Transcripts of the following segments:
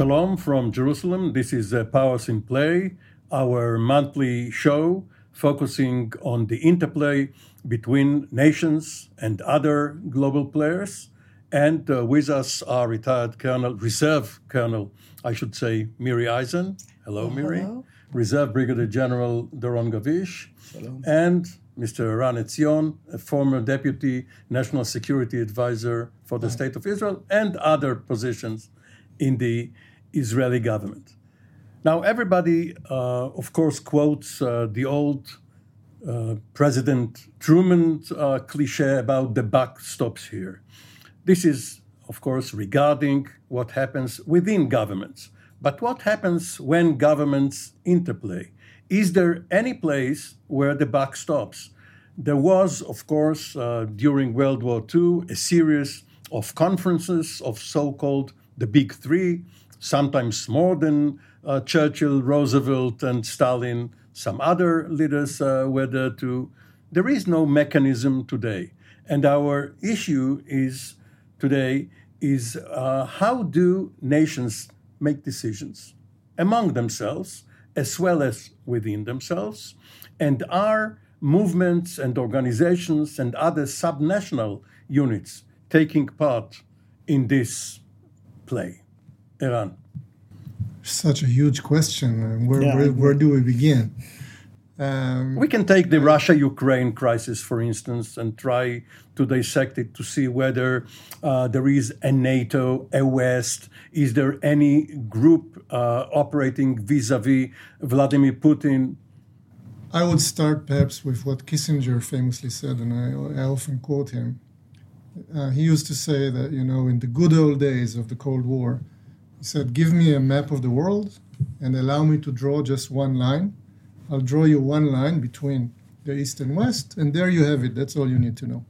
Shalom from Jerusalem. This is Powers in Play, our monthly show focusing on the interplay between nations and other global players. And with us are retired Reserve Colonel, Miri Eisen. Hello, Miri. Hello. Reserve Brigadier General Doron Gavish. Shalom. And Mr. Ran Etzion, a former Deputy National Security Advisor for the State of Israel and other positions in the Israeli government. Now, everybody, of course, quotes the old President Truman cliche about the buck stops here. This is, of course, regarding what happens within governments. But what happens when governments interplay? Is there any place where the buck stops? There was, of course, during World War II, a series of conferences of so-called the Big Three, sometimes more than Churchill, Roosevelt, and Stalin. Some other leaders were there too. There is no mechanism today. And our issue is today is how do nations make decisions among themselves as well as within themselves? And are movements and organizations and other subnational units taking part in this play? Iran. Such a huge question. Where do we begin? We can take the Russia-Ukraine crisis, for instance, and try to dissect it to see whether there is a NATO, a West. Is there any group operating vis-a-vis Vladimir Putin? I would start perhaps with what Kissinger famously said, and I often quote him. He used to say that, you know, in the good old days of the Cold War, he said, give me a map of the world and allow me to draw just one line. I'll draw you one line between the East and West, and there you have it. That's all you need to know.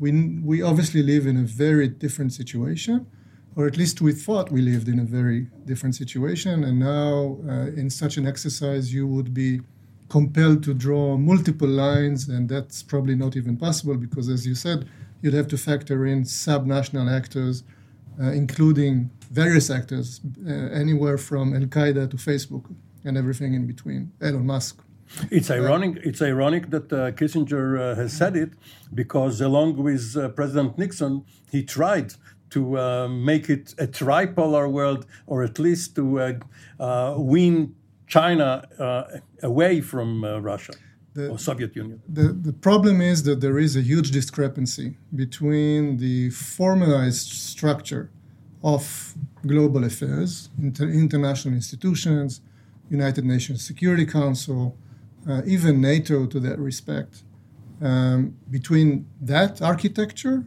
We obviously live in a very different situation, or at least we thought we lived in a very different situation. And now in such an exercise, you would be compelled to draw multiple lines, and that's probably not even possible because, as you said, you'd have to factor in subnational actors, including various actors, anywhere from Al-Qaeda to Facebook and everything in between, Elon Musk. It's ironic that Kissinger has said it because along with President Nixon, he tried to make it a tripolar world or at least to wean China away from Russia. Or Soviet Union. The problem is that there is a huge discrepancy between the formalized structure of global affairs, international institutions, United Nations Security Council, even NATO to that respect, between that architecture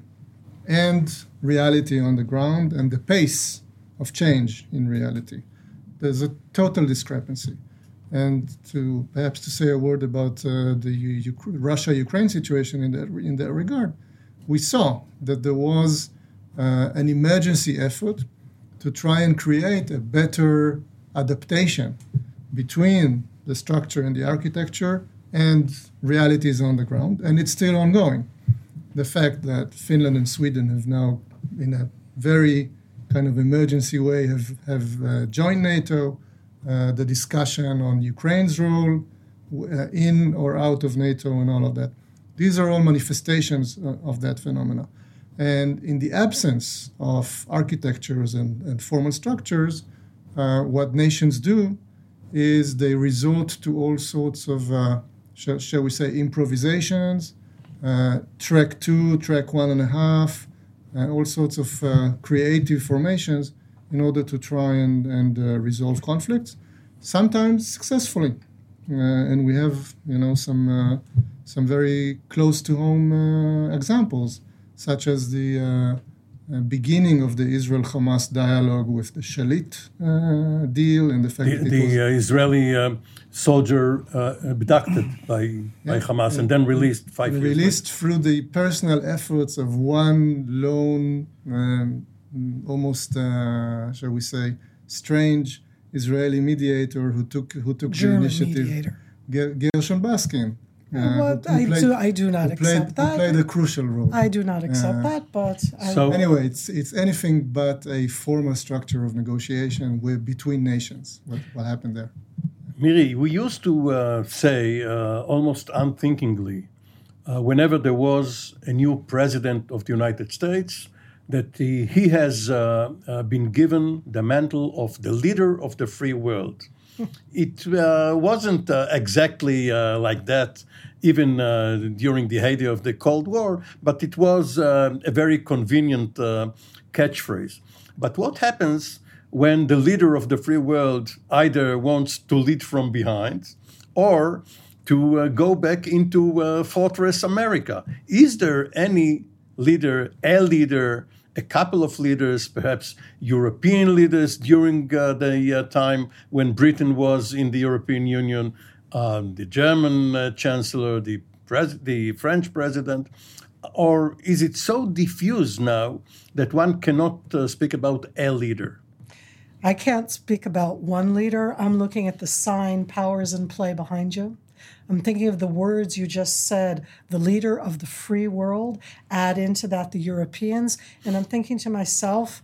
and reality on the ground and the pace of change in reality. There's a total discrepancy. And to say a word about the Russia-Ukraine situation in that regard, we saw that there was an emergency effort to try and create a better adaptation between the structure and the architecture and realities on the ground, and it's still ongoing. The fact that Finland and Sweden have now, in a very kind of emergency way, have joined NATO. The discussion on Ukraine's role in or out of NATO and all of that. These are all manifestations of that phenomena. And in the absence of architectures and formal structures, what nations do is they resort to all sorts of, shall we say, improvisations, track two, track 1.5, all sorts of creative formations in order to try and resolve conflicts, sometimes successfully. and we have, some very close to home examples, such as the beginning of the Israel-Hamas dialogue with the Shalit deal and the fact that Israeli soldier abducted by Hamas and then released 5 years later. Released through the personal efforts of one lone, almost, shall we say, strange Israeli mediator who took German the initiative. Mediator. Gershon Baskin. I do not accept that. Played a crucial role. I do not accept that, but... Anyway, it's anything but a formal structure of negotiation between nations, what happened there. Miri, we used to say, almost unthinkingly, whenever there was a new president of the United States, that he has been given the mantle of the leader of the free world. It wasn't exactly like that, even during the heyday of the Cold War, but it was a very convenient catchphrase. But what happens when the leader of the free world either wants to lead from behind or to go back into Fortress America? Is there any leader, a leader, a couple of leaders, perhaps European leaders during the time when Britain was in the European Union, the German chancellor, the French president, or is it so diffuse now that one cannot speak about a leader? I can't speak about one leader. I'm looking at the sign, Powers in Play, behind you. I'm thinking of the words you just said, the leader of the free world, add into that the Europeans, and I'm thinking to myself,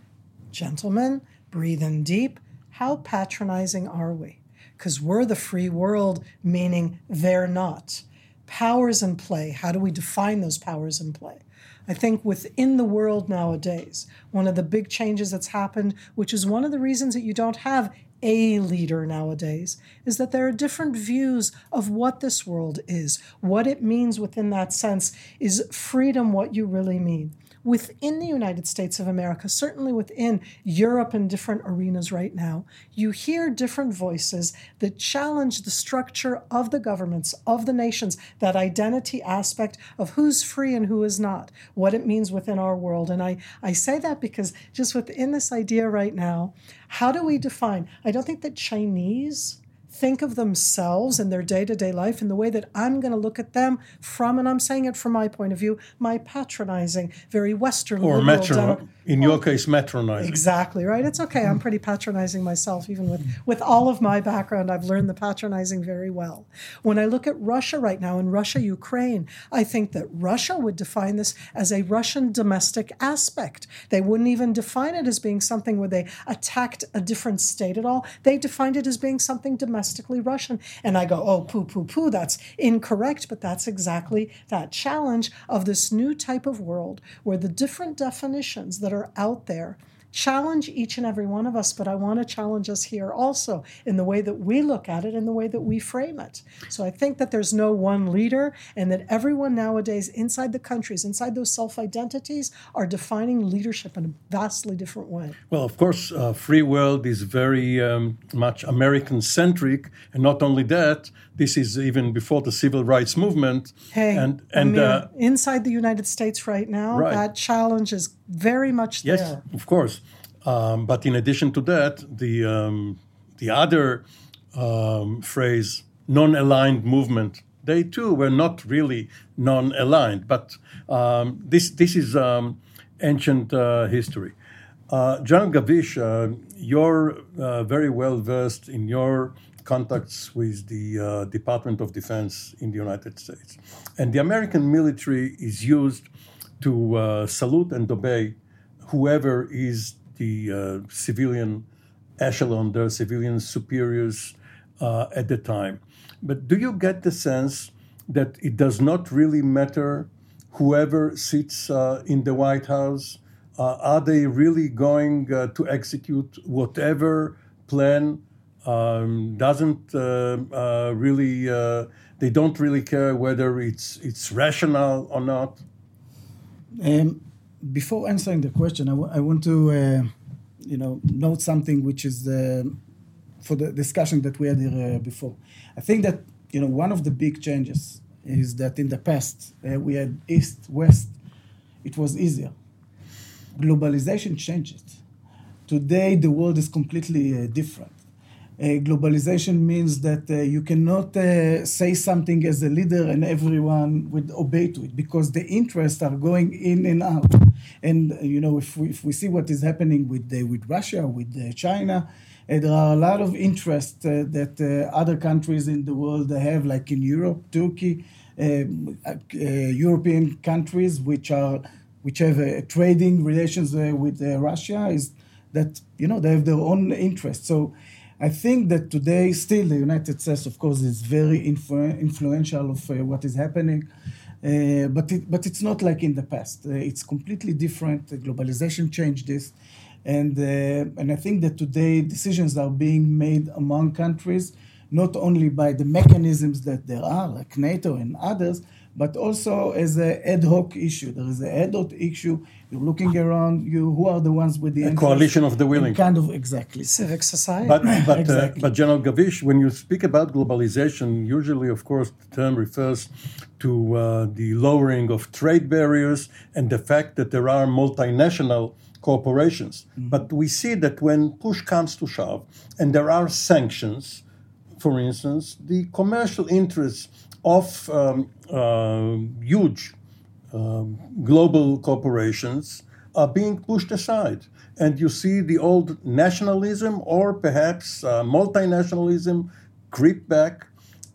gentlemen, breathe in deep, how patronizing are we? Because we're the free world, meaning they're not. Powers in play, how do we define those powers in play? I think within the world nowadays, one of the big changes that's happened, which is one of the reasons that you don't have a leader nowadays, is that there are different views of what this world is, what it means within that sense. Is freedom what you really mean? Within the United States of America, certainly within Europe and different arenas right now, you hear different voices that challenge the structure of the governments, of the nations, that identity aspect of who's free and who is not, what it means within our world. And I say that because just within this idea right now, how do we define? I don't think that Chinese think of themselves and their day-to-day life in the way that I'm going to look at them from, and I'm saying it from my point of view, my patronizing, very Western. Or matronizing. Exactly, right? It's okay. I'm pretty patronizing myself. Even with all of my background, I've learned the patronizing very well. When I look at Russia right now, in Russia, Ukraine, I think that Russia would define this as a Russian domestic aspect. They wouldn't even define it as being something where they attacked a different state at all. They defined it as being something domestically Russian. And I go, oh, poo, poo, poo, that's incorrect. But that's exactly that challenge of this new type of world where the different definitions that are out there challenge each and every one of us. But I want to challenge us here also in the way that we look at it and the way that we frame it. So I think that there's no one leader, and that everyone nowadays inside the countries, inside those self-identities, are defining leadership in a vastly different way. Well, of course, free world is very much American-centric. And not only that, this is even before the civil rights movement. Hey, and inside the United States right now, right, that challenge is very much there. Yes, of course. But in addition to that, the other phrase, non-aligned movement, they too were not really non-aligned. But this is ancient history. Doron Gavish, you're very well versed in your contacts with the Department of Defense in the United States. And the American military is used to salute and obey whoever is the civilian echelon, the civilian superiors at the time. But do you get the sense that it does not really matter whoever sits in the White House? Are they really going to execute whatever plan? They don't really care whether it's rational or not. Before answering the question, I want to note something which is for the discussion that we had here before. I think that, you know, one of the big changes is that in the past, we had East, West, it was easier. Globalization changed it. Today, the world is completely different. Globalization means that you cannot say something as a leader and everyone would obey to it because the interests are going in and out. And, you know, if we see what is happening with Russia, with China, there are a lot of interests that other countries in the world have, like in Europe, Turkey, European countries which have trading relations with Russia, is that, you know, they have their own interests. So I think that today, still, the United States, of course, is very influential of what is happening, but it's not like in the past. It's completely different. Globalization changed this, and I think that today decisions are being made among countries, not only by the mechanisms that there are, like NATO and others, but also as an ad hoc issue. There is an ad hoc issue. You're looking around you. Who are the ones with the... A coalition of the willing. Kind of, exactly. It's an exercise. But, exactly. But General Gavish, when you speak about globalization, usually, of course, the term refers to the lowering of trade barriers and the fact that there are multinational corporations. Mm-hmm. But we see that when push comes to shove and there are sanctions, for instance, the commercial interests of huge global corporations are being pushed aside. And you see the old nationalism or perhaps multinationalism creep back,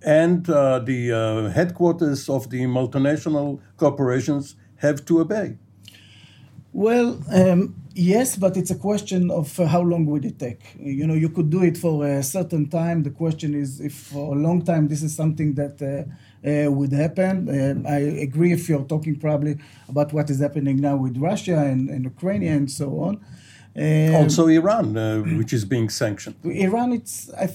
and the headquarters of the multinational corporations have to obey. Well, yes, but it's a question of how long would it take. You know, you could do it for a certain time. The question is if for a long time this is something that would happen. I agree if you're talking probably about what is happening now with Russia and Ukraine and so on. Also Iran, which is being sanctioned. Iran, it's a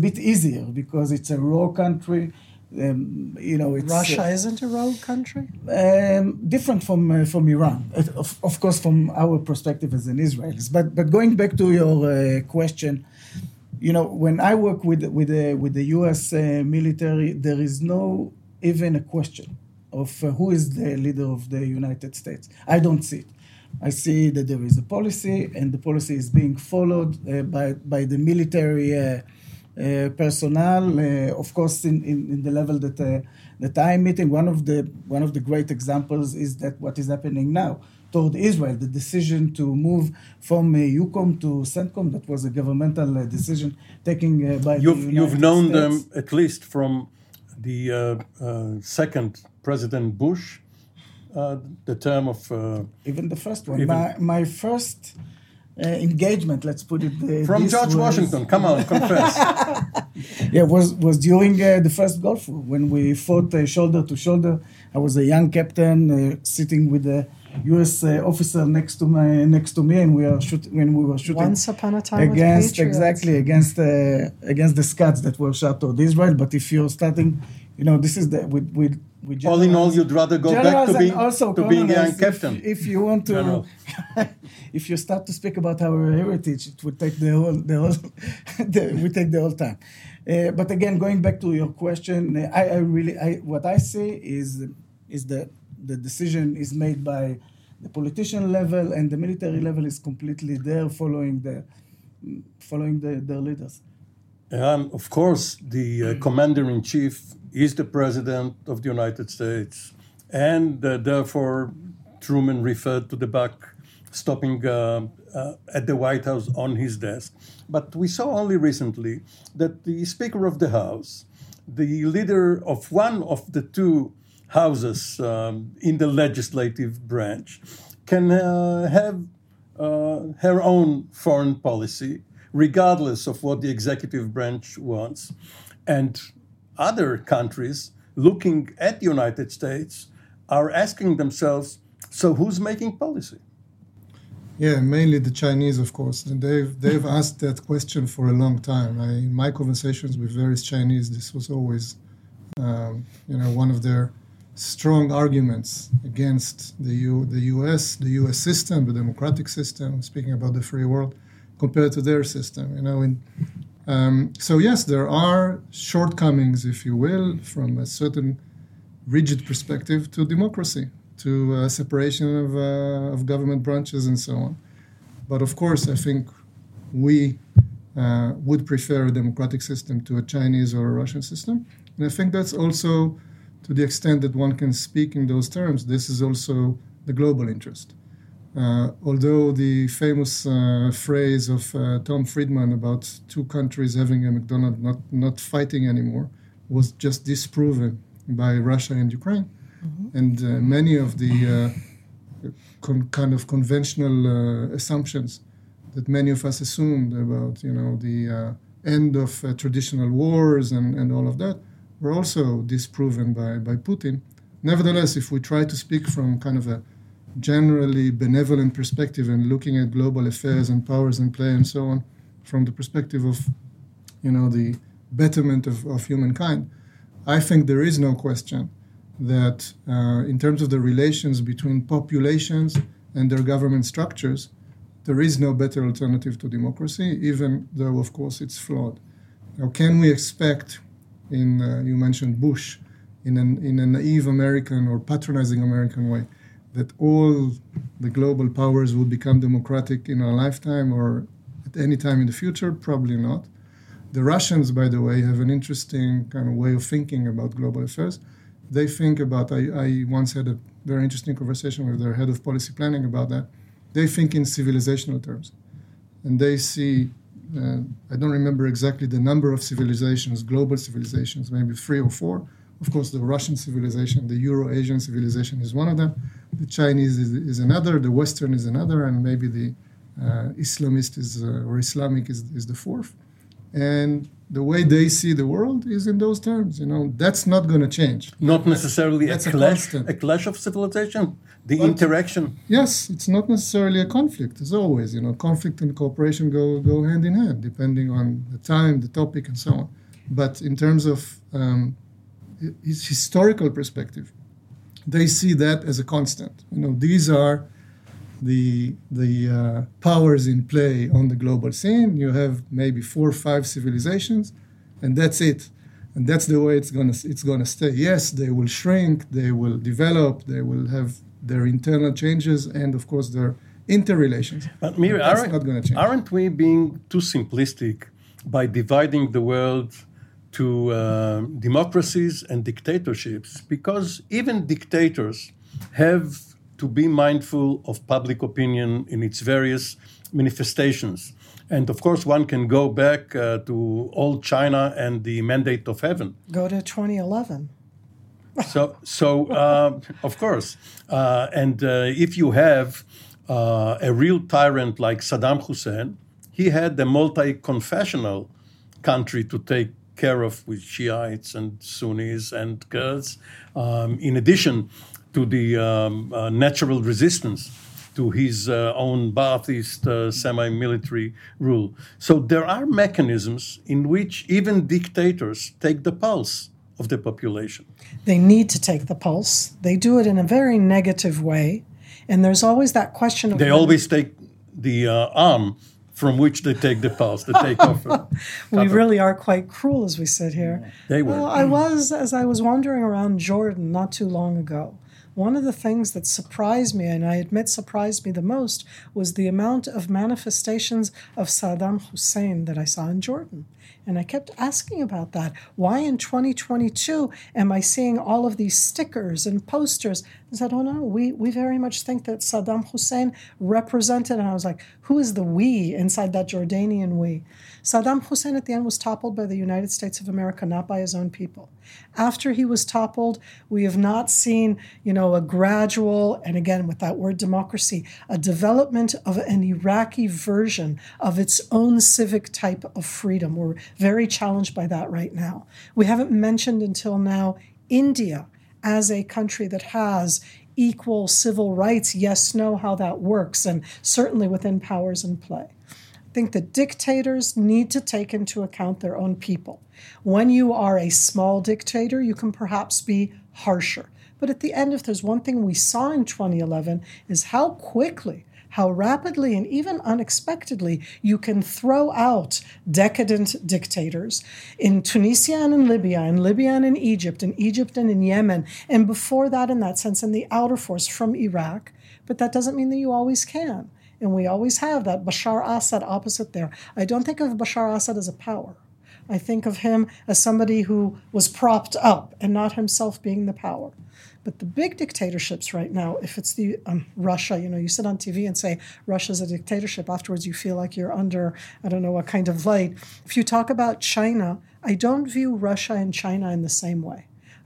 bit easier because it's a raw country. You know, it's, Russia isn't a rogue country? Different from Iran, of course, from our perspective as an Israelis. But going back to your question, you know, when I work with the U.S. military, there is no even a question of who is the leader of the United States. I don't see it. I see that there is a policy, and the policy is being followed by the military personnel, of course, in the level that I'm meeting. One of the great examples is that what is happening now toward Israel, the decision to move from EUCOM to CENTCOM, that was a governmental decision taken by the United You've known States. Them at least from the second President Bush, the term of... even the first one. My first... engagement, let's put it from George Washington, come on, confess. Yeah, was during the first Gulf War, when we fought shoulder to shoulder. I was a young captain sitting with a U.S. officer next to me, and we were shooting once upon a time against the Scots that were shot toward Israel. But if you're starting, you know, this is the with all in all, you'd rather go back to being a young captain. If you want to, if you start to speak about our heritage, it would take the whole time. But again, going back to your question, I really what I see is that the decision is made by the politician level, and the military level is completely there following their leaders. Of course, the commander-in-chief is the president of the United States, and therefore Truman referred to the buck stopping at the White House on his desk. But we saw only recently that the Speaker of the House, the leader of one of the two houses in the legislative branch, can have her own foreign policy, regardless of what the executive branch wants. And other countries looking at the United States are asking themselves, so who's making policy? Yeah, mainly the Chinese, of course. And they've asked that question for a long time. In my conversations with various Chinese, this was always one of their strong arguments against the U.S., the U.S. system, the democratic system, speaking about the free world, compared to their system, you know. And, so yes, there are shortcomings, if you will, from a certain rigid perspective to democracy, to separation of government branches and so on. But of course, I think we would prefer a democratic system to a Chinese or a Russian system. And I think that's also, to the extent that one can speak in those terms, this is also the global interest. Although the famous phrase of Tom Friedman about two countries having a McDonald's not fighting anymore was just disproven by Russia and Ukraine. Mm-hmm. And many of the kind of conventional assumptions that many of us assumed about, you know, the end of traditional wars and all of that were also disproven by Putin. Nevertheless, if we try to speak from kind of a generally benevolent perspective and looking at global affairs and powers in play and so on, from the perspective of, you know, the betterment of humankind, I think there is no question that in terms of the relations between populations and their government structures, there is no better alternative to democracy, even though, of course, it's flawed. Now, can we expect, you mentioned Bush, in a naive American or patronizing American way, that all the global powers will become democratic in our lifetime or at any time in the future? Probably not. The Russians, by the way, have an interesting kind of way of thinking about global affairs. They think about, I once had a very interesting conversation with their head of policy planning about that. They think in civilizational terms. And they see, I don't remember exactly the number of civilizations, global civilizations, maybe 3 or 4. Of course, the Russian civilization, the Euro-Asian civilization is one of them. The Chinese is another, the Western is another, and maybe the Islamist or Islamic is the fourth. And the way they see the world is in those terms. You know, that's not going to change. Not necessarily a clash of civilization, but interaction. Yes, it's not necessarily a conflict, as always. You know, conflict and cooperation go hand in hand, depending on the time, the topic, and so on. But in terms of his historical perspective, they see that as a constant. You know, these are the powers in play on the global scene. You have maybe 4 or 5 civilizations, and that's it. And that's the way it's gonna stay. Yes, they will shrink, they will develop, they will have their internal changes, and of course their interrelations. But Miri, aren't we being too simplistic by dividing the world to democracies and dictatorships? Because even dictators have to be mindful of public opinion in its various manifestations. And of course, one can go back to old China and the Mandate of Heaven. Go to 2011. So of course. And if you have a real tyrant like Saddam Hussein, he had a multi-confessional country to take care of with Shiites and Sunnis and Kurds. In addition to the natural resistance to his own Ba'athist semi-military rule. So there are mechanisms in which even dictators take the pulse of the population. They need to take the pulse. They do it in a very negative way. And there's always that question of... They always take the arm from which they take the pulse, the takeover. We really are quite cruel as we sit here. They were. Well, as I was wandering around Jordan not too long ago, one of the things that surprised me, and I admit surprised me the most, was the amount of manifestations of Saddam Hussein that I saw in Jordan. And I kept asking about that. Why in 2022 am I seeing all of these stickers and posters? I said, oh no, we very much think that Saddam Hussein represented, and I was like, who is the we inside that Jordanian we? Saddam Hussein at the end was toppled by the United States of America, not by his own people. After he was toppled, we have not seen, you know, a gradual, and again with that word democracy, a development of an Iraqi version of its own civic type of freedom. We're very challenged by that right now. We haven't mentioned until now India as a country that has equal civil rights, yes, no, how that works, and certainly within powers in play. I think that dictators need to take into account their own people. When you are a small dictator, you can perhaps be harsher. But at the end, if there's one thing we saw in 2011, is how quickly how rapidly and even unexpectedly you can throw out decadent dictators in Tunisia and in Libya, and in Egypt, and in Yemen, and before that, in that sense, in the outer force from Iraq. But that doesn't mean that you always can. And we always have that Bashar Assad opposite there. I don't think of Bashar Assad as a power. I think of him as somebody who was propped up and not himself being the power. But the big dictatorships right now, if it's the Russia, you sit on TV and say Russia's a dictatorship. Afterwards, you feel like you're under, I don't know what kind of light. If you talk about China, I don't view Russia and China in the same way.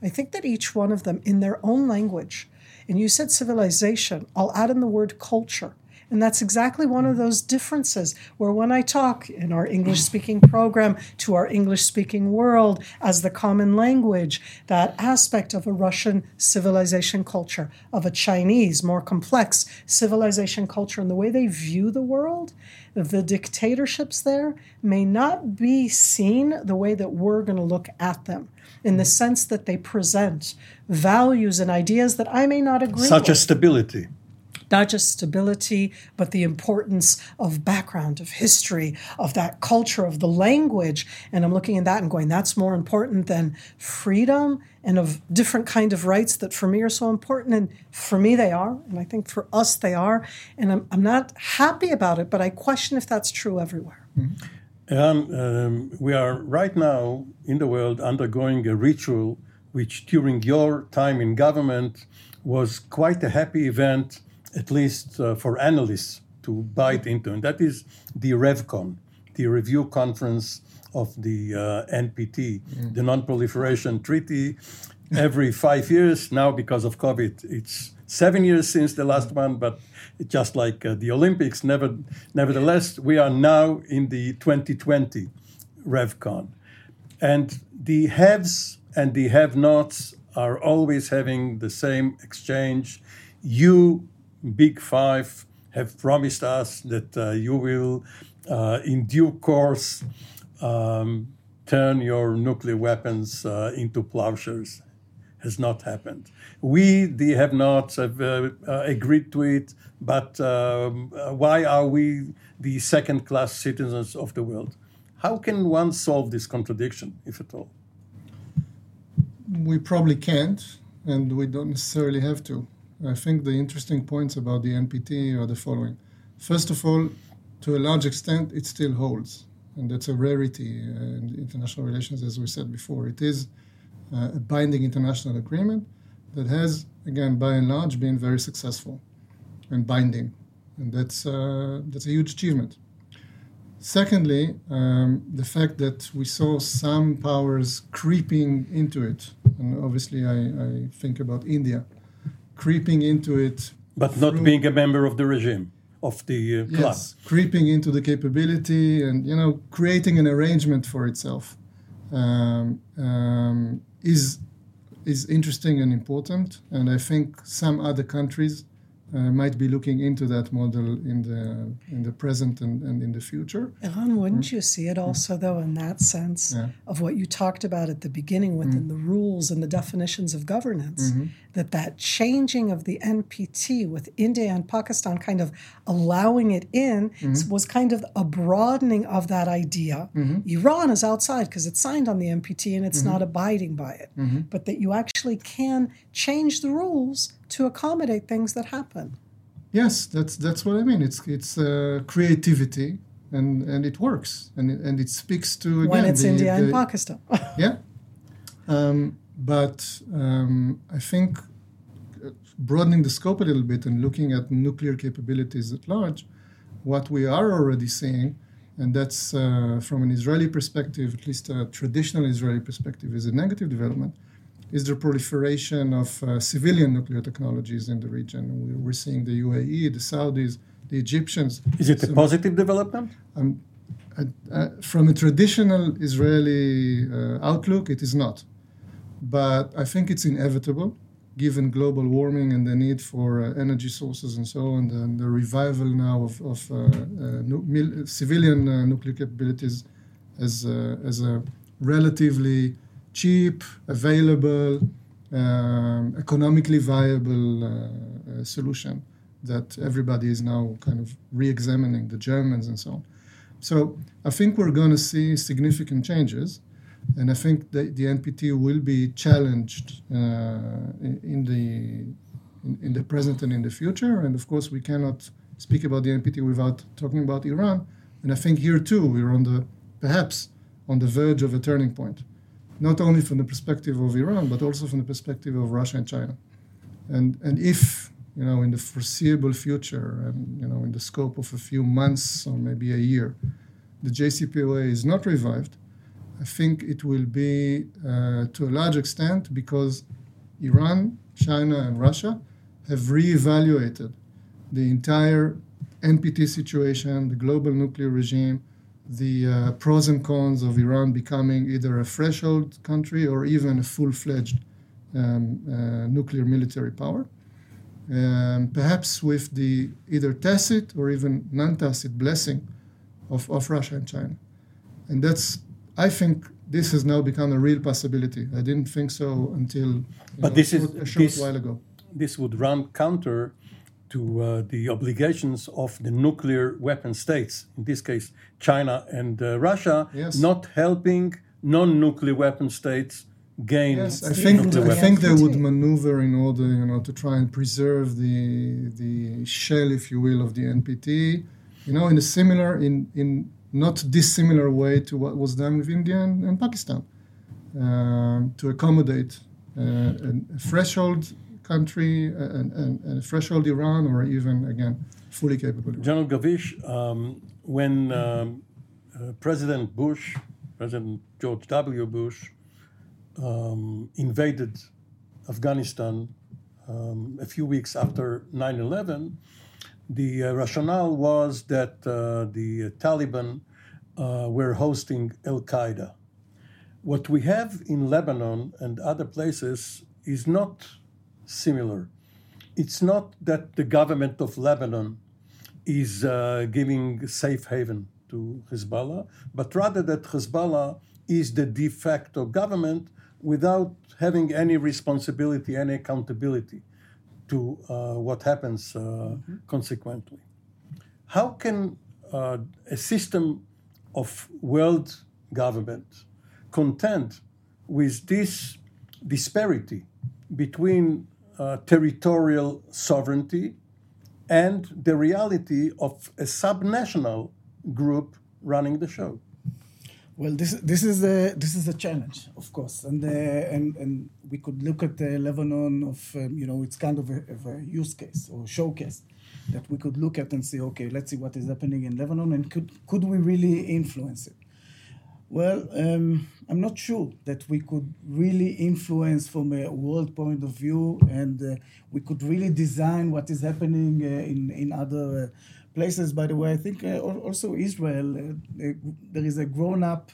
I think that each one of them in their own language, and you said civilization, I'll add in the word culture. And that's exactly one of those differences where when I talk in our English-speaking program to our English-speaking world as the common language, that aspect of a Russian civilization culture, of a Chinese, more complex civilization culture, and the way they view the world, the dictatorships there may not be seen the way that we're going to look at them, in the sense that they present values and ideas that I may not agree with. Such as stability. Not just stability, but the importance of background, of history, of that culture, of the language. And I'm looking at that and going, that's more important than freedom and of different kind of rights that for me are so important. And for me, they are. And I think for us, they are. And I'm not happy about it, but I question if that's true everywhere. We are right now in the world undergoing a ritual which during your time in government was quite a happy event, at least for analysts to bite into. And that is the RevCon, the Review Conference of the NPT, the Non-Proliferation Treaty, every 5 years. Now, because of COVID, it's 7 years since the last one, but just like the Olympics, nevertheless, we are now in the 2020 RevCon. And the haves and the have-nots are always having the same exchange. You Big Five have promised us that you will, in due course, turn your nuclear weapons into plowshares. Has not happened. We, the have-nots, have agreed to it, but why are we the second-class citizens of the world? How can one solve this contradiction, if at all? We probably can't, and we don't necessarily have to. I think the interesting points about the NPT are the following. First of all, to a large extent, it still holds. And that's a rarity in international relations, as we said before. It is a binding international agreement that has, again, by and large, been very successful and binding. And that's a huge achievement. Secondly, the fact that we saw some powers creeping into it. And obviously, I think about India. Creeping into it. But not being a member of the regime, of the club. Yes, creeping into the capability and, creating an arrangement for itself is interesting and important. And I think some other countries might be looking into that model in the present and in the future. Iran, wouldn't you see it also, though, in that sense of what you talked about at the beginning within the rules and the definitions of governance, that changing of the NPT with India and Pakistan kind of allowing it in was kind of a broadening of that idea. Iran is outside because it's signed on the NPT and it's not abiding by it, but that you actually can change the rules to accommodate things that happen. Yes, that's what I mean. It's creativity, and it works, and it speaks to, again, when it's India and Pakistan. But I think broadening the scope a little bit and looking at nuclear capabilities at large, what we are already seeing, and that's from an Israeli perspective, at least a traditional Israeli perspective, is a negative development, is the proliferation of civilian nuclear technologies in the region. We're seeing the UAE, the Saudis, the Egyptians. Is it a positive development? From a traditional Israeli outlook, it is not. But I think it's inevitable, given global warming and the need for energy sources and so on, and the revival now of civilian nuclear capabilities as a relatively cheap, available, economically viable solution that everybody is now kind of re-examining, the Germans and so on. So I think we're going to see significant changes, and I think that the NPT will be challenged in the present and in the future. And of course, we cannot speak about the NPT without talking about Iran. And I think here too we're on the perhaps on the verge of a turning point, not only from the perspective of Iran but also from the perspective of Russia and China. And if in the foreseeable future, and in the scope of a few months or maybe a year, the JCPOA is not revived, I think it will be to a large extent because Iran, China, and Russia have reevaluated the entire NPT situation, the global nuclear regime, the pros and cons of Iran becoming either a threshold country or even a full-fledged nuclear military power. Perhaps with the either tacit or even non-tacit blessing of Russia and China. And that's, I think, this has now become a real possibility. I didn't think so until a short while ago. This would run counter to the obligations of the nuclear weapon states, in this case China and Russia, yes, not helping non-nuclear weapon states gain. Yes, I think they would maneuver in order, to try and preserve the shell, if you will, of the NPT, in a similar, in not dissimilar way to what was done with India and Pakistan, to accommodate a threshold country and a threshold Iran, or even, again, fully capable Iran. General Gavish, when President George W. Bush, invaded Afghanistan a few weeks after 9/11, the rationale was that the Taliban were hosting Al-Qaeda. What we have in Lebanon and other places is not similar. It's not that the government of Lebanon is giving safe haven to Hezbollah, but rather that Hezbollah is the de facto government without having any responsibility, any accountability to what happens consequently. How can a system of world government contend with this disparity between territorial sovereignty and the reality of a subnational group running the show? Well, this is a challenge, of course, and we could look at Lebanon of it's kind of a use case or showcase that we could look at and say, okay, let's see what is happening in Lebanon and could we really influence it? Well, I'm not sure that we could really influence from a world point of view, and we could really design what is happening in other places. By the way, I think also Israel, there is a grown-up,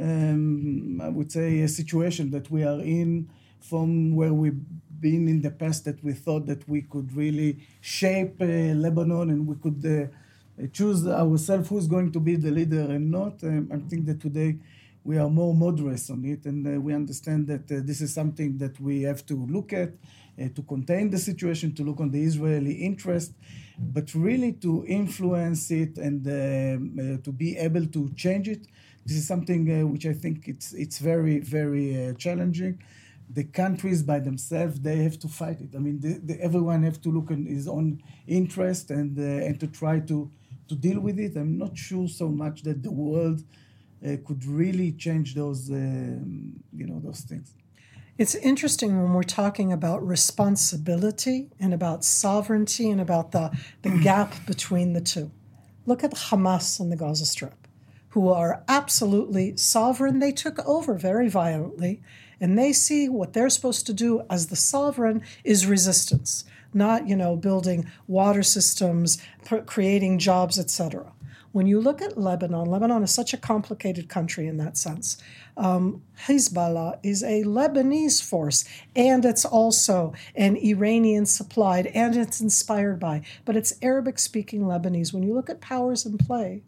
I would say, a situation that we are in from where we've been in the past, that we thought that we could really shape Lebanon and we could choose ourselves who's going to be the leader and not. I think that today we are more moderate on it, and we understand that this is something that we have to look at to contain the situation, to look on the Israeli interest, but really to influence it and to be able to change it. This is something which I think it's very, very challenging. The countries by themselves, they have to fight it. I mean, everyone have to look at his own interest and to try to deal with it. I'm not sure so much that the world could really change those, those things. It's interesting when we're talking about responsibility and about sovereignty and about the gap between the two. Look at Hamas on the Gaza Strip, who are absolutely sovereign. They took over very violently, and they see what they're supposed to do as the sovereign is resistance, not, building water systems, creating jobs, etc. When you look at Lebanon, Lebanon is such a complicated country in that sense. Hezbollah is a Lebanese force, and it's also an Iranian supplied, and it's inspired by, but it's Arabic-speaking Lebanese. When you look at Powers in Play,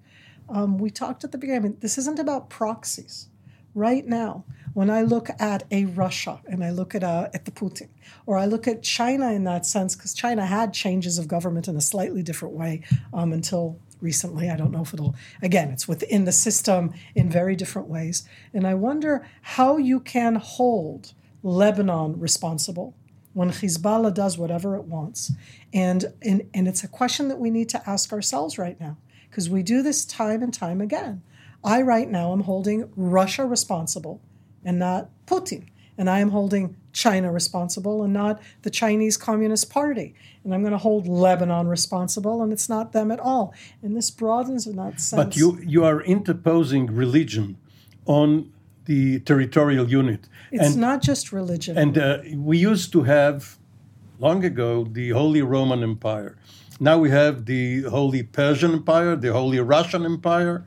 we talked at the beginning, this isn't about proxies. right now, when I look at a Russia and I look at the Putin, or I look at China in that sense, because China had changes of government in a slightly different way until recently. I don't know if it'll, again, it's within the system in very different ways. And I wonder how you can hold Lebanon responsible when Hezbollah does whatever it wants. And it's a question that we need to ask ourselves right now, because we do this time and time again. I right now am holding Russia responsible and not Putin. And I am holding China responsible and not the Chinese Communist Party. And I'm going to hold Lebanon responsible, and it's not them at all. And this broadens in that sense. But you are interposing religion on the territorial unit. It's not just religion. And we used to have, long ago, the Holy Roman Empire. Now we have the Holy Persian Empire, the Holy Russian Empire.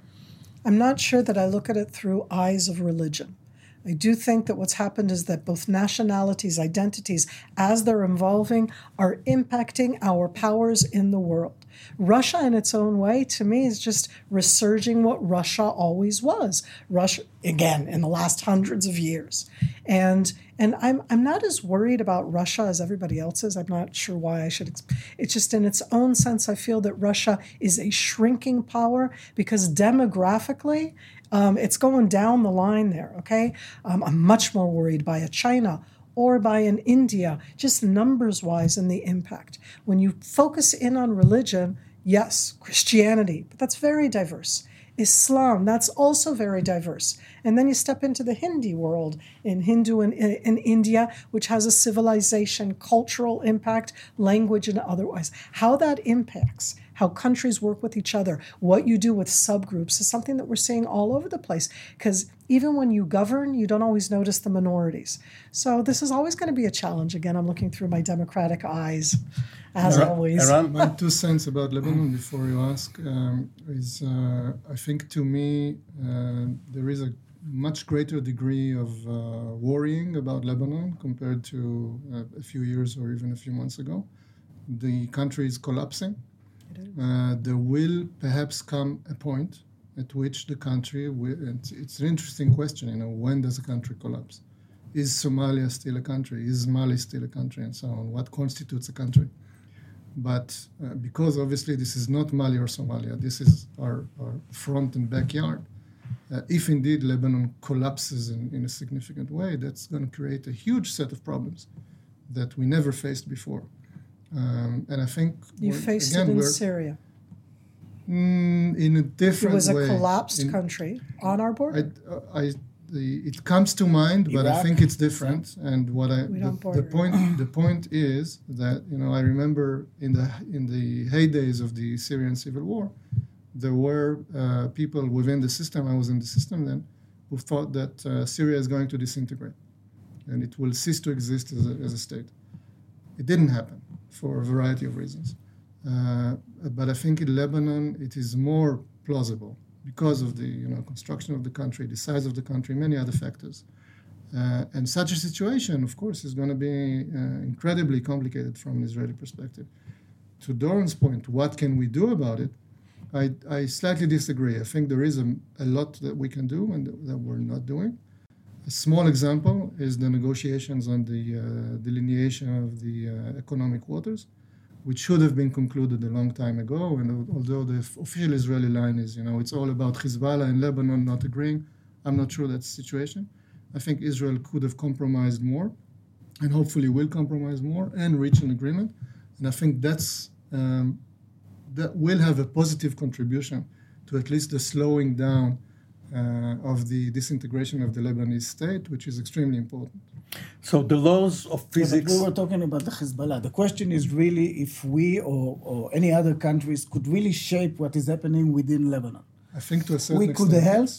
I'm not sure that I look at it through eyes of religion. I do think that what's happened is that both nationalities, identities, as they're evolving, are impacting our powers in the world. Russia, in its own way, to me, is just resurging what Russia always was. Russia, again, in the last hundreds of years. And I'm not as worried about Russia as everybody else is. I'm not sure why I should. It's just in its own sense, I feel that Russia is a shrinking power because demographically, it's going down the line there, okay? I'm much more worried by a China or by an India, just numbers-wise in the impact. When you focus in on religion, yes, Christianity, but that's very diverse. Islam, that's also very diverse. And then you step into the Hindi world, in Hindu in India, which has a civilization, cultural impact, language, and otherwise. How that impacts, how countries work with each other, what you do with subgroups is something that we're seeing all over the place. Because even when you govern, you don't always notice the minorities. So this is always going to be a challenge. Again, I'm looking through my democratic eyes, as always. My 2 cents about Lebanon before you ask is, I think to me, there is a much greater degree of worrying about Lebanon compared to a few years or even a few months ago. The country is collapsing. There will perhaps come a point at which the country will, it's an interesting question, you know, when does a country collapse? Is Somalia still a country? Is Mali still a country? And so on. What constitutes a country? But because obviously this is not Mali or Somalia, this is our front and backyard. If indeed Lebanon collapses in a significant way, that's going to create a huge set of problems that we never faced before. And I think you faced it in Syria. In a different way. It was a collapsed country on our border. It comes to mind, Iraq. But I think it's different. And what the point is that, you know, I remember in the heydays of the Syrian civil war, there were people within the system. I was in the system then, who thought that Syria is going to disintegrate, and it will cease to exist as a state. It didn't happen for a variety of reasons. But I think in Lebanon, it is more plausible because of the construction of the country, the size of the country, many other factors. And such a situation, of course, is going to be incredibly complicated from an Israeli perspective. To Doron's point, what can we do about it? I slightly disagree. I think there is a lot that we can do and that we're not doing. A small example is the negotiations on the delineation of the economic waters, which should have been concluded a long time ago. And although the official Israeli line is, it's all about Hezbollah and Lebanon not agreeing, I'm not sure that's the situation. I think Israel could have compromised more and hopefully will compromise more and reach an agreement. And I think that will have a positive contribution to at least the slowing down of the disintegration of the Lebanese state, which is extremely important. So the laws of physics... we were talking about the Hezbollah. The question is really if we or any other countries could really shape what is happening within Lebanon. I think to a certain extent... We could help,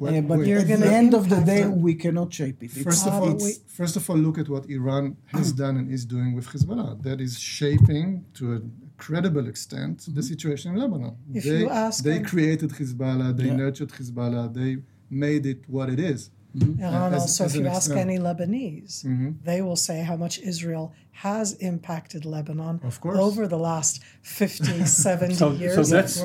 but at the end of the day, we cannot shape it. First of all, look at what Iran has done and is doing with Hezbollah. That is shaping to a credible extent the situation in Lebanon. If they created Hezbollah, they nurtured Hezbollah, they made it what it is. Mm-hmm. Iran also, if you ask any Lebanese, mm-hmm. they will say how much Israel has impacted Lebanon over the last 50, 70 years. So that's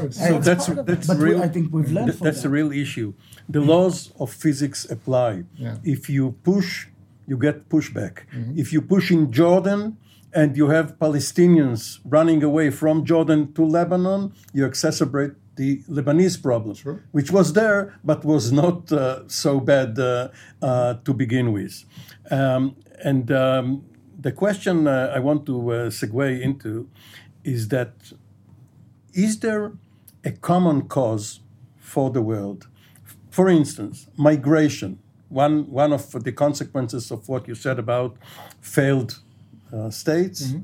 a real issue. The laws of physics apply. Yeah. If you push, you get pushback. Mm-hmm. If you push in Jordan and you have Palestinians running away from Jordan to Lebanon, you exacerbate the Lebanese problem, sure. which was there, but was not so bad to begin with. The question I want to segue into is that, is there a common cause for the world? For instance, migration, one of the consequences of what you said about failed states, mm-hmm.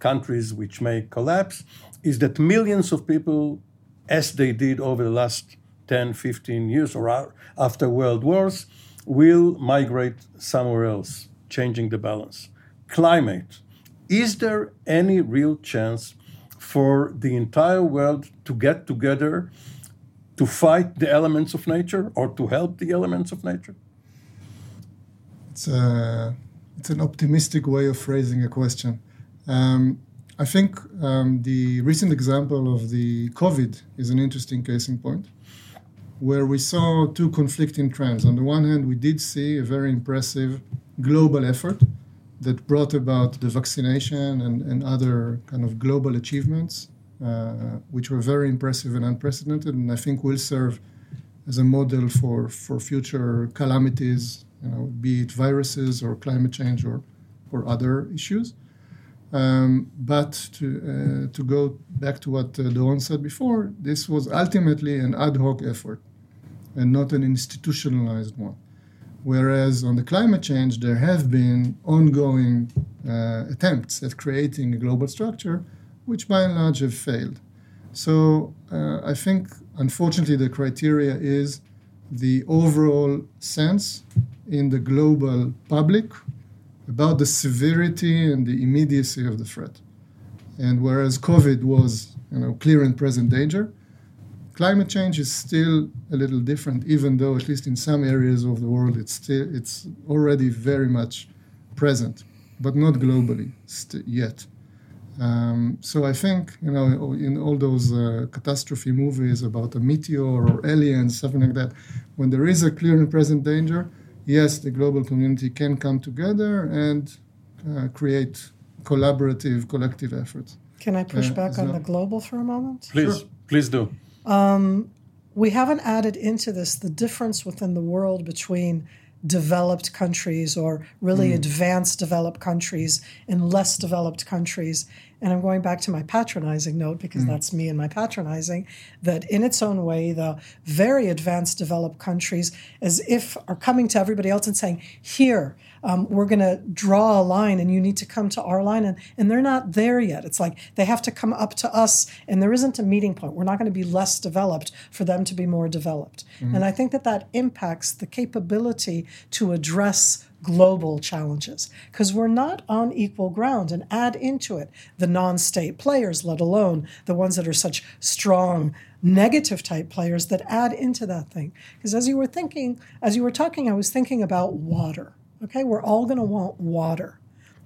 countries which may collapse, is that millions of people, as they did over the last 10, 15 years or after world wars, will migrate somewhere else, changing the balance. Climate. Is there any real chance for the entire world to get together to fight the elements of nature or to help the elements of nature? It's an optimistic way of phrasing a question. I think the recent example of the COVID is an interesting case in point, where we saw two conflicting trends. On the one hand, we did see a very impressive global effort that brought about the vaccination and other kind of global achievements, which were very impressive and unprecedented, and I think will serve as a model for future calamities, be it viruses or climate change or other issues. But to go back to what Doron said before, this was ultimately an ad hoc effort and not an institutionalized one. Whereas on the climate change, there have been ongoing attempts at creating a global structure, which by and large have failed. So I think, unfortunately, the criteria is the overall sense in the global public about the severity and the immediacy of the threat. And whereas COVID was, clear and present danger, climate change is still a little different, even though at least in some areas of the world it's already very much present, but not globally yet. So I think, in all those catastrophe movies about a meteor or aliens, something like that, when there is a clear and present danger, yes, the global community can come together and create collaborative, collective efforts. Can I push back on the global for a moment? Please, sure. Please do. We haven't added into this the difference within the world between developed countries or really advanced developed countries and less developed countries. And I'm going back to my patronizing note because that's me and my patronizing, that in its own way, the very advanced developed countries as if are coming to everybody else and saying, here, we're going to draw a line and you need to come to our line. And they're not there yet. It's like they have to come up to us and there isn't a meeting point. We're not going to be less developed for them to be more developed. Mm-hmm. And I think that impacts the capability to address global challenges, because we're not on equal ground, and add into it the non-state players, let alone the ones that are such strong negative type players that add into that thing. Because as you were talking, I was thinking about water. Okay, we're all going to want water.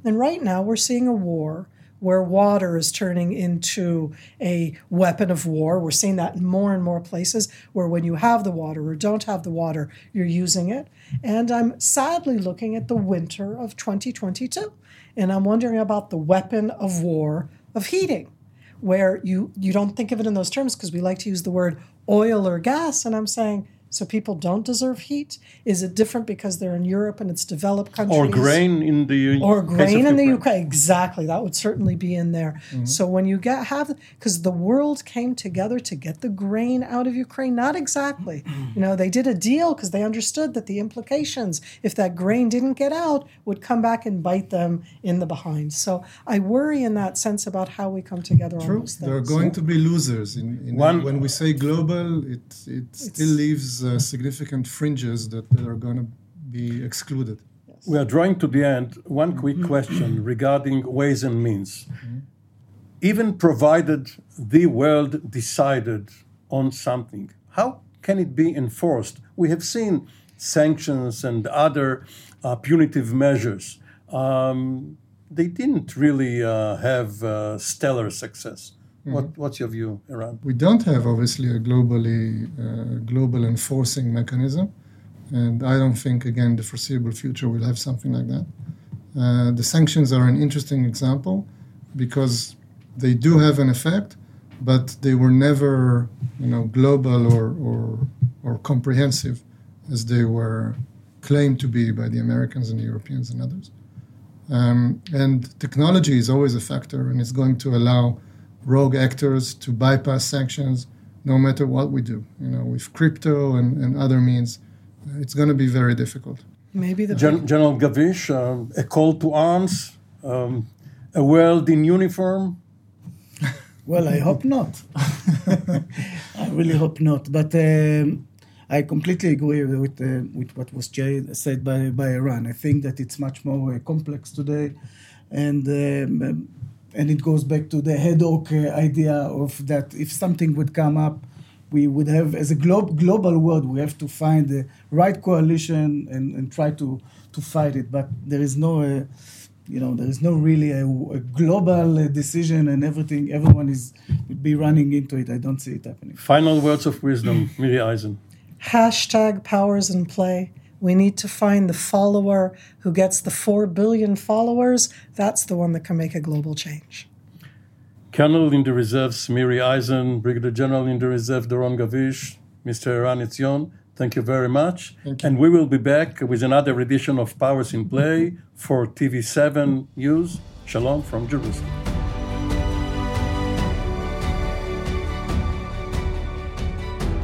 And right now we're seeing a war where water is turning into a weapon of war. We're seeing that in more and more places where when you have the water or don't have the water, you're using it. And I'm sadly looking at the winter of 2022, and I'm wondering about the weapon of war of heating, where you don't think of it in those terms because we like to use the word oil or gas, and I'm saying, so people don't deserve heat? Is it different because they're in Europe and it's developed countries? Or grain in the Ukraine. Exactly. That would certainly be in there. Mm-hmm. So when you have, because the world came together to get the grain out of Ukraine, not exactly. They did a deal because they understood that the implications, if that grain didn't get out, would come back and bite them in the behind. So I worry in that sense about how we come together on those things. There are going to be losers. When we say global, it still leaves significant fringes that are going to be excluded. Yes. We are drawing to the end. One quick question regarding ways and means. Mm-hmm. Even provided the world decided on something, how can it be enforced? We have seen sanctions and other punitive measures, they didn't really have stellar success. Mm-hmm. What's your view, Iran? We don't have, obviously, a global enforcing mechanism. And I don't think, again, the foreseeable future will have something like that. The sanctions are an interesting example because they do have an effect, but they were never, global or comprehensive as they were claimed to be by the Americans and the Europeans and others. And technology is always a factor, and it's going to allow rogue actors to bypass sanctions no matter what we do. With crypto and other means, it's going to be very difficult. Maybe General Gavish, a call to arms, a world in uniform? Well, I hope not. I really hope not. But I completely agree with what was said by Iran. I think that it's much more complex today, and it goes back to the headlock idea of that if something would come up, we would have, as a global world, we have to find the right coalition and try to fight it. But there is no, there is no really a global decision, and everyone would be running into it. I don't see it happening. Final words of wisdom, Miri Eisen. #PowersInPlay. We need to find the follower who gets the 4 billion followers. That's the one that can make a global change. Colonel in the Reserves, Miri Eisen, Brigadier General in the Reserve, Doron Gavish, Mr. Ran Etzion, thank you very much. Thank you. And we will be back with another edition of Powers in Play for TV7 News. Shalom from Jerusalem.